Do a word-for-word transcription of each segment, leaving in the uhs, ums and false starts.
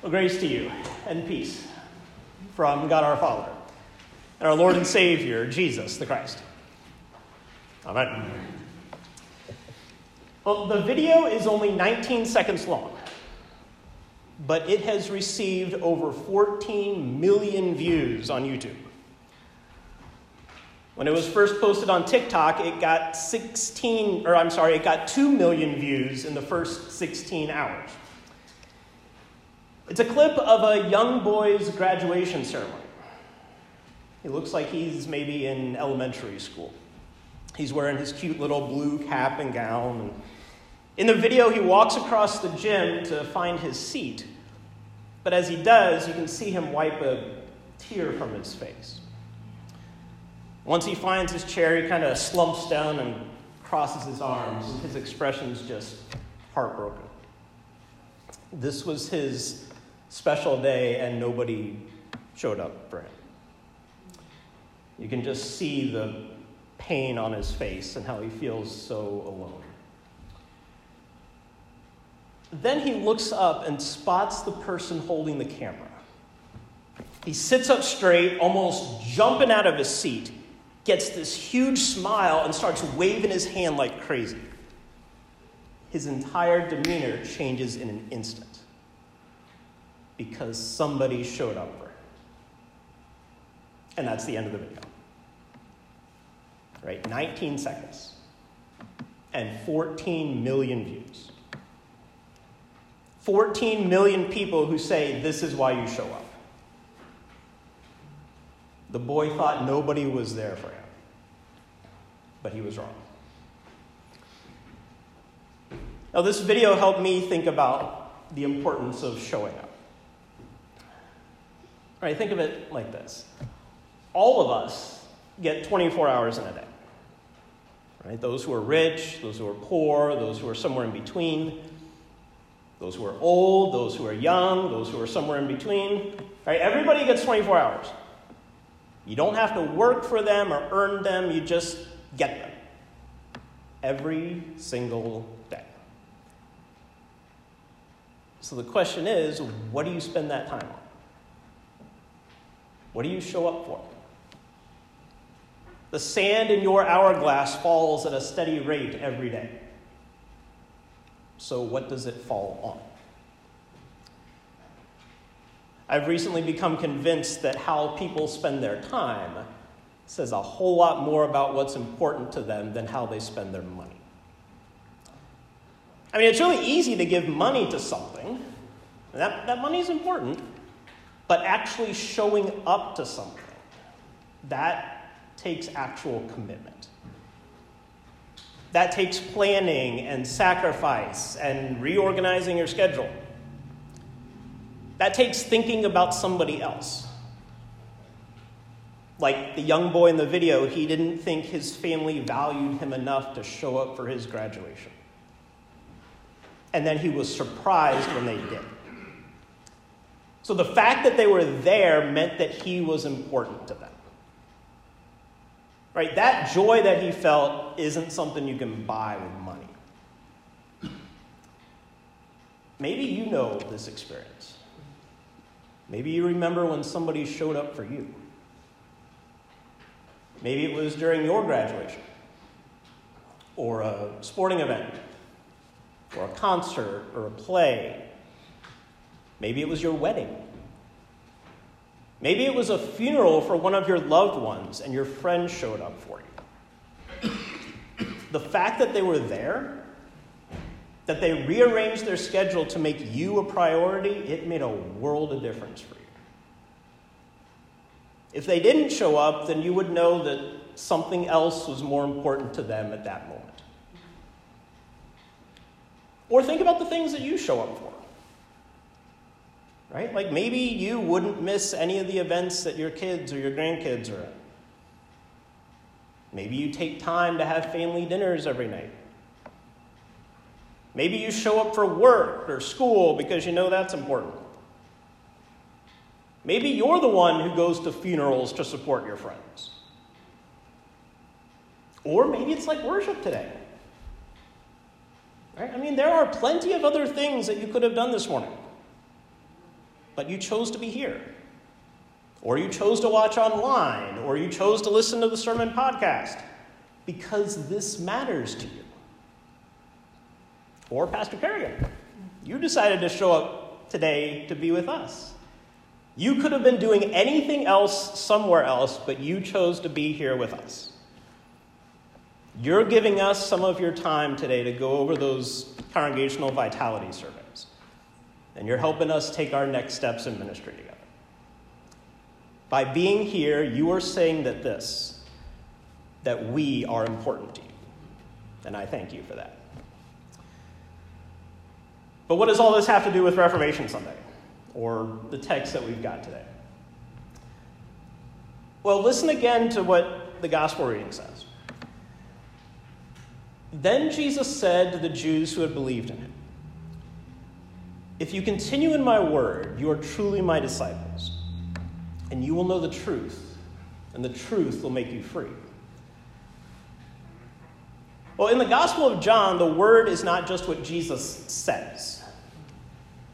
Well, grace to you and peace from God our Father and our Lord and Savior, Jesus the Christ. Amen. Well, the video is only nineteen seconds long, but it has received over fourteen million views on YouTube. When it was first posted on TikTok, it got sixteen, or I'm sorry, it got two million views in the first sixteen hours. It's a clip of a young boy's graduation ceremony. He looks like he's maybe in elementary school. He's wearing his cute little blue cap and gown. In the video, he walks across the gym to find his seat. But as he does, you can see him wipe a tear from his face. Once he finds his chair, he kind of slumps down and crosses his arms. His expression's just heartbroken. This was his special day, and nobody showed up for him. You can just see the pain on his face and how he feels so alone. Then he looks up and spots the person holding the camera. He sits up straight, almost jumping out of his seat, gets this huge smile, and starts waving his hand like crazy. His entire demeanor changes in an instant because somebody showed up for him. And that's the end of the video. Right? nineteen seconds and fourteen million views. fourteen million people who say, this is why you show up. The boy thought nobody was there for him, but he was wrong. Now, this video helped me think about the importance of showing up. All right, think of it like this. All of us get twenty-four hours in a day. All right, those who are rich, those who are poor, those who are somewhere in between, those who are old, those who are young, those who are somewhere in between. All right, everybody gets twenty-four hours. You don't have to work for them or earn them. You just get them every single day. So the question is, what do you spend that time on? What do you show up for? The sand in your hourglass falls at a steady rate every day. So what does it fall on? I've recently become convinced that how people spend their time says a whole lot more about what's important to them than how they spend their money. I mean, it's really easy to give money to something. That, that money is important. But actually showing up to something, that takes actual commitment. That takes planning and sacrifice and reorganizing your schedule. That takes thinking about somebody else. Like the young boy in the video, he didn't think his family valued him enough to show up for his graduation. And then he was surprised when they did. So the fact that they were there meant that he was important to them. Right? That joy that he felt isn't something you can buy with money. Maybe you know this experience. Maybe you remember when somebody showed up for you. Maybe it was during your graduation or a sporting event, or a concert, or a play. Maybe it was your wedding. Maybe it was a funeral for one of your loved ones and your friend showed up for you. The fact that they were there, that they rearranged their schedule to make you a priority, it made a world of difference for you. If they didn't show up, then you would know that something else was more important to them at that moment. Or think about the things that you show up for, right? Like maybe you wouldn't miss any of the events that your kids or your grandkids are at. Maybe you take time to have family dinners every night. Maybe you show up for work or school because you know that's important. Maybe you're the one who goes to funerals to support your friends. Or maybe it's like worship today. I mean, there are plenty of other things that you could have done this morning. but you chose to be here. Or you chose to watch online, or you chose to listen to the sermon podcast, because this matters to you. Or Pastor Kerrigan, you decided to show up today to be with us. You could have been doing anything else somewhere else, but you chose to be here with us. You're giving us some of your time today to go over those congregational vitality surveys. And you're helping us take our next steps in ministry together. By being here, you are saying that this, that we are important to you. And I thank you for that. But what does all this have to do with Reformation Sunday, or the text that we've got today? Well, listen again to what the gospel reading says. Then Jesus said to the Jews who had believed in him, "If you continue in my word, you are truly my disciples, and you will know the truth, and the truth will make you free." Well, in the Gospel of John, the word is not just what Jesus says.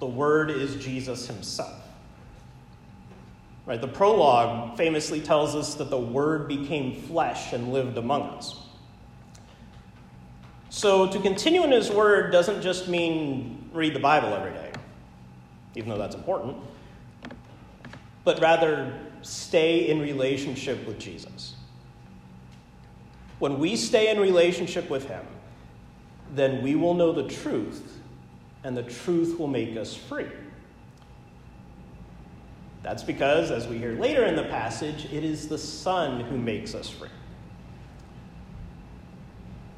The word is Jesus himself. Right? The prologue famously tells us that the word became flesh and lived among us. So to continue in his word doesn't just mean read the Bible every day, even though that's important, but rather stay in relationship with Jesus. When we stay in relationship with him, then we will know the truth, and the truth will make us free. That's because, as we hear later in the passage, it is the Son who makes us free.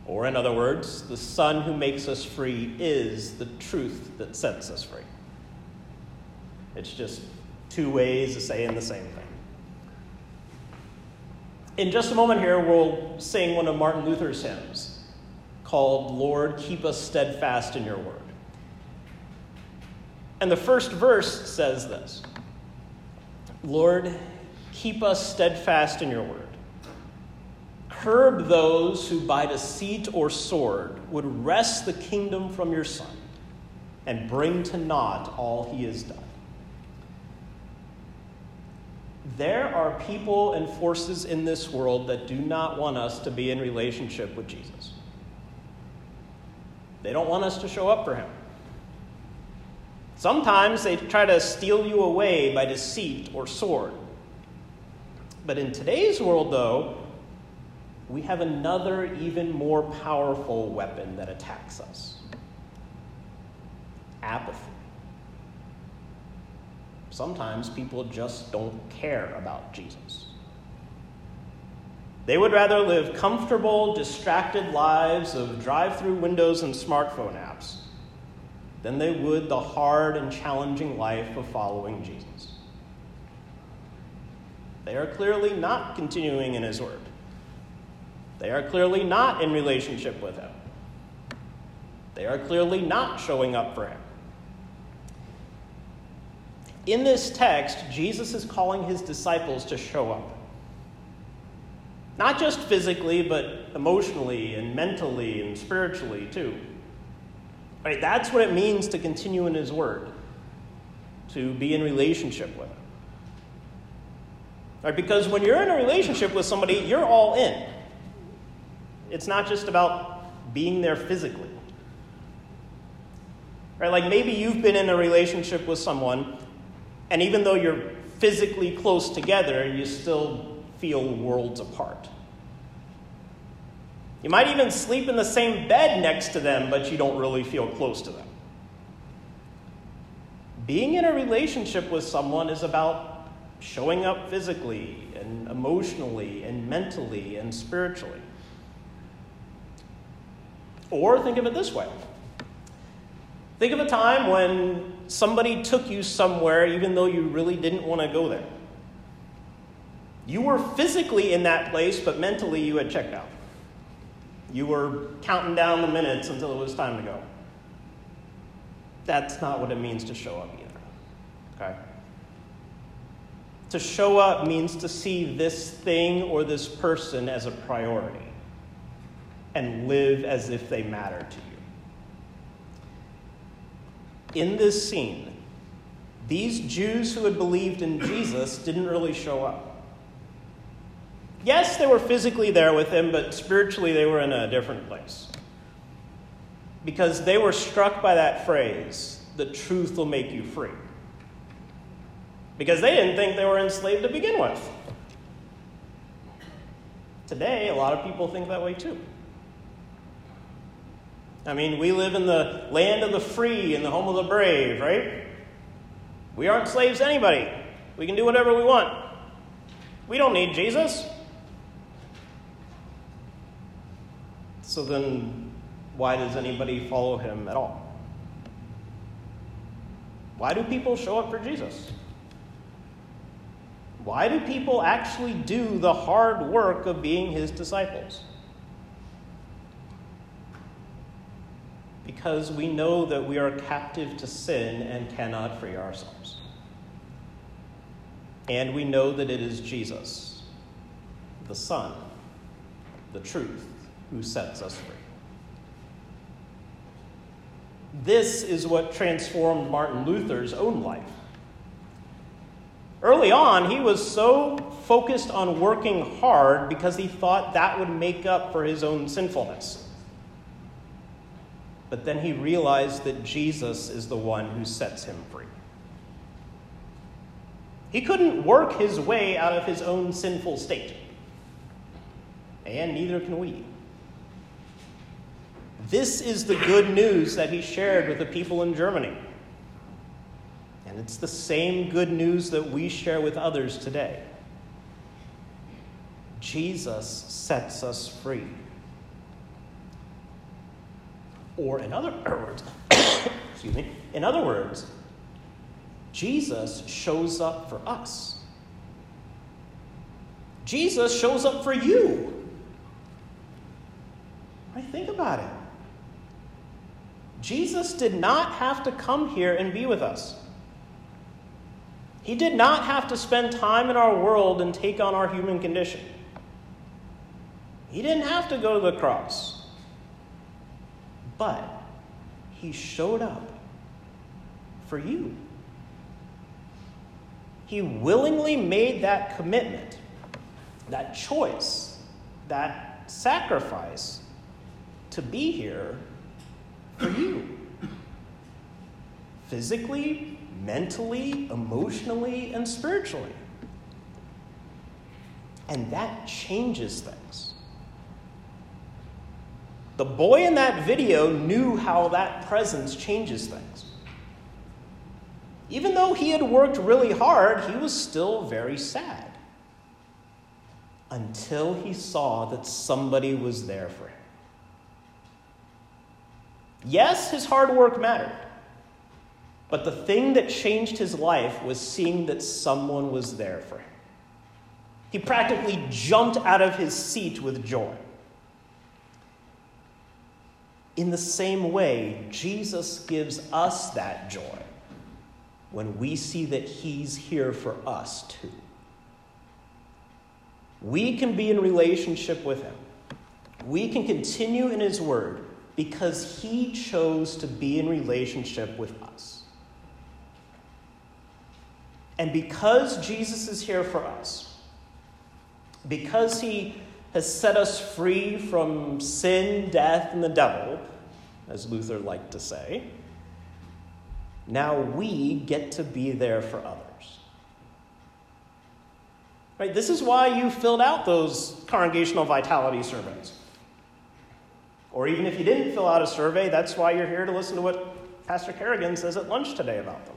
Or, in other words, the Son who makes us free is the truth that sets us free. It's just two ways of saying the same thing. In just a moment here, we'll sing one of Martin Luther's hymns called "Lord, Keep Us Steadfast in Your Word." And the first verse says this: "Lord, keep us steadfast in your word. Curb those who by deceit or sword would wrest the kingdom from your Son and bring to naught all he has done." There are people and forces in this world that do not want us to be in relationship with Jesus. They don't want us to show up for him. Sometimes they try to steal you away by deceit or sword. But in today's world, though, we have another even more powerful weapon that attacks us: apathy. Sometimes people just don't care about Jesus. They would rather live comfortable, distracted lives of drive-through windows and smartphone apps than they would the hard and challenging life of following Jesus. They are clearly not continuing in his word. They are clearly not in relationship with him. They are clearly not showing up for him. In this text, Jesus is calling his disciples to show up. Not just physically, but emotionally and mentally and spiritually, too. Right? That's what it means to continue in his word, to be in relationship with him. Right? Because when you're in a relationship with somebody, you're all in. It's not just about being there physically. Right? Like maybe you've been in a relationship with someone, and even though you're physically close together, you still feel worlds apart. You might even sleep in the same bed next to them, but you don't really feel close to them. Being in a relationship with someone is about showing up physically and emotionally and mentally and spiritually. Or think of it this way. Think of a time when somebody took you somewhere even though you really didn't want to go there. You were physically in that place, but mentally you had checked out. You were counting down the minutes until it was time to go. That's not what it means to show up either. Okay? To show up means to see this thing or this person as a priority and live as if they matter to you. In this scene, These Jews who had believed in Jesus didn't really show up. Yes, they were physically there with him, but spiritually they were in a different place. Because they were struck by that phrase, the truth will make you free. Because they didn't think they were enslaved to begin with. Today, a lot of people think that way too. I mean, we live in the land of the free and the home of the brave, right? We aren't slaves to anybody. We can do whatever we want. We don't need Jesus. So then, why does anybody follow him at all? Why do people show up for Jesus? Why do people actually do the hard work of being his disciples? Because we know that we are captive to sin and cannot free ourselves. And we know that it is Jesus, the Son, the truth, who sets us free. This is what transformed Martin Luther's own life. Early on, he was so focused on working hard because he thought that would make up for his own sinfulness. But then he realized that Jesus is the one who sets him free. He couldn't work his way out of his own sinful state. And neither can we. This is the good news that he shared with the people in Germany. And it's the same good news that we share with others today. Jesus sets us free. Or in other words, excuse me, in other words, Jesus shows up for us. Jesus shows up for you. I think about it. Jesus did not have to come here and be with us. He did not have to spend time in our world and take on our human condition. He didn't have to go to the cross. But he showed up for you. He willingly made that commitment, that choice, that sacrifice to be here for you. Physically, mentally, emotionally, and spiritually. And that changes things. The boy in that video knew how that presence changes things. Even though he had worked really hard, he was still very sad. Until he saw that somebody was there for him. Yes, his hard work mattered. But the thing that changed his life was seeing that someone was there for him. He practically jumped out of his seat with joy. In the same way, Jesus gives us that joy when we see that he's here for us too. We can be in relationship with him. We can continue in his word because he chose to be in relationship with us. And because Jesus is here for us, because he has set us free from sin, death, and the devil, as Luther liked to say, now we get to be there for others. Right? This is why you filled out those congregational vitality surveys. Or even if you didn't fill out a survey, that's why you're here to listen to what Pastor Kerrigan says at lunch today about them.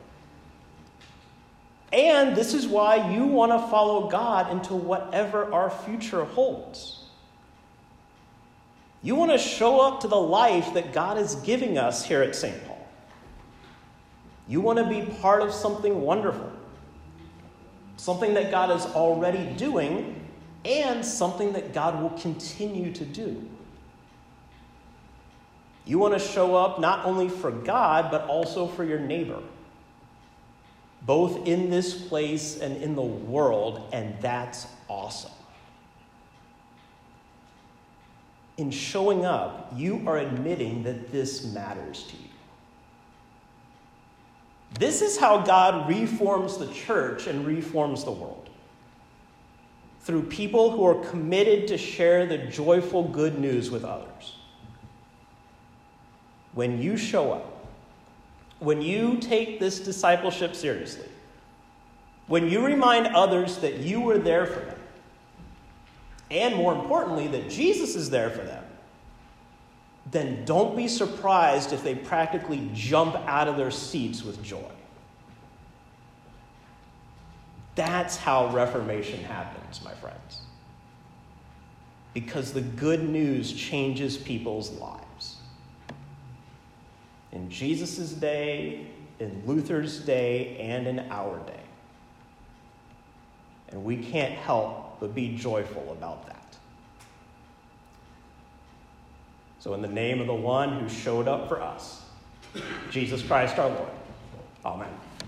And this is why you want to follow God into whatever our future holds. You want to show up to the life that God is giving us here at Saint Paul. You want to be part of something wonderful. Something that God is already doing and something that God will continue to do. You want to show up not only for God, but also for your neighbor. Both in this place and in the world, and that's awesome. In showing up, you are admitting that this matters to you. This is how God reforms the church and reforms the world. Through people who are committed to share the joyful good news with others. When you show up, when you take this discipleship seriously, when you remind others that you were there for them, and more importantly, that Jesus is there for them, then don't be surprised if they practically jump out of their seats with joy. That's how Reformation happens, my friends. Because the good news changes people's lives. In Jesus' day, in Luther's day, and in our day. And we can't help but be joyful about that. So in the name of the one who showed up for us, Jesus Christ our Lord. Amen.